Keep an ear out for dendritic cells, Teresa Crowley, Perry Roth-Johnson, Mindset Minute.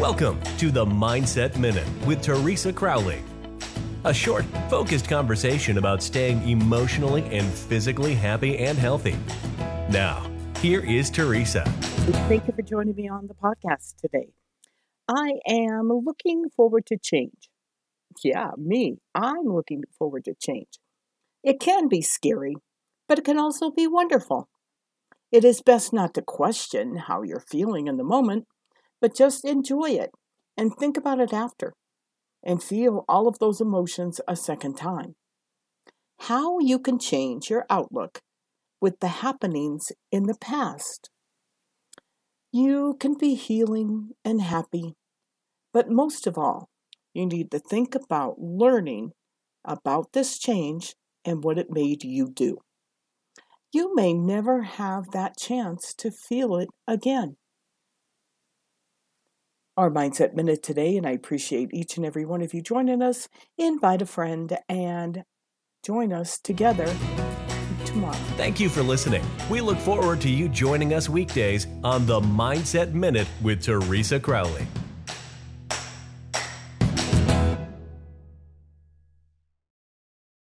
Welcome to the Mindset Minute with Teresa Crowley. A short, focused conversation about staying emotionally and physically happy and healthy. Now, here is Teresa. Thank you for joining me on the podcast today. I am looking forward to change. Yeah, me. I'm looking forward to change. It can be scary, but it can also be wonderful. It is best not to question how you're feeling in the moment, but just enjoy it and think about it after and feel all of those emotions a second time. How you can change your outlook with the happenings in the past. You can be healing and happy, but most of all, you need to think about learning about this change and what it made you do. You may never have that chance to feel it again. Our Mindset Minute today, and I appreciate each and every one of you joining us. Invite a friend and join us together tomorrow. Thank you for listening. We look forward to you joining us weekdays on the Mindset Minute with Teresa Crowley.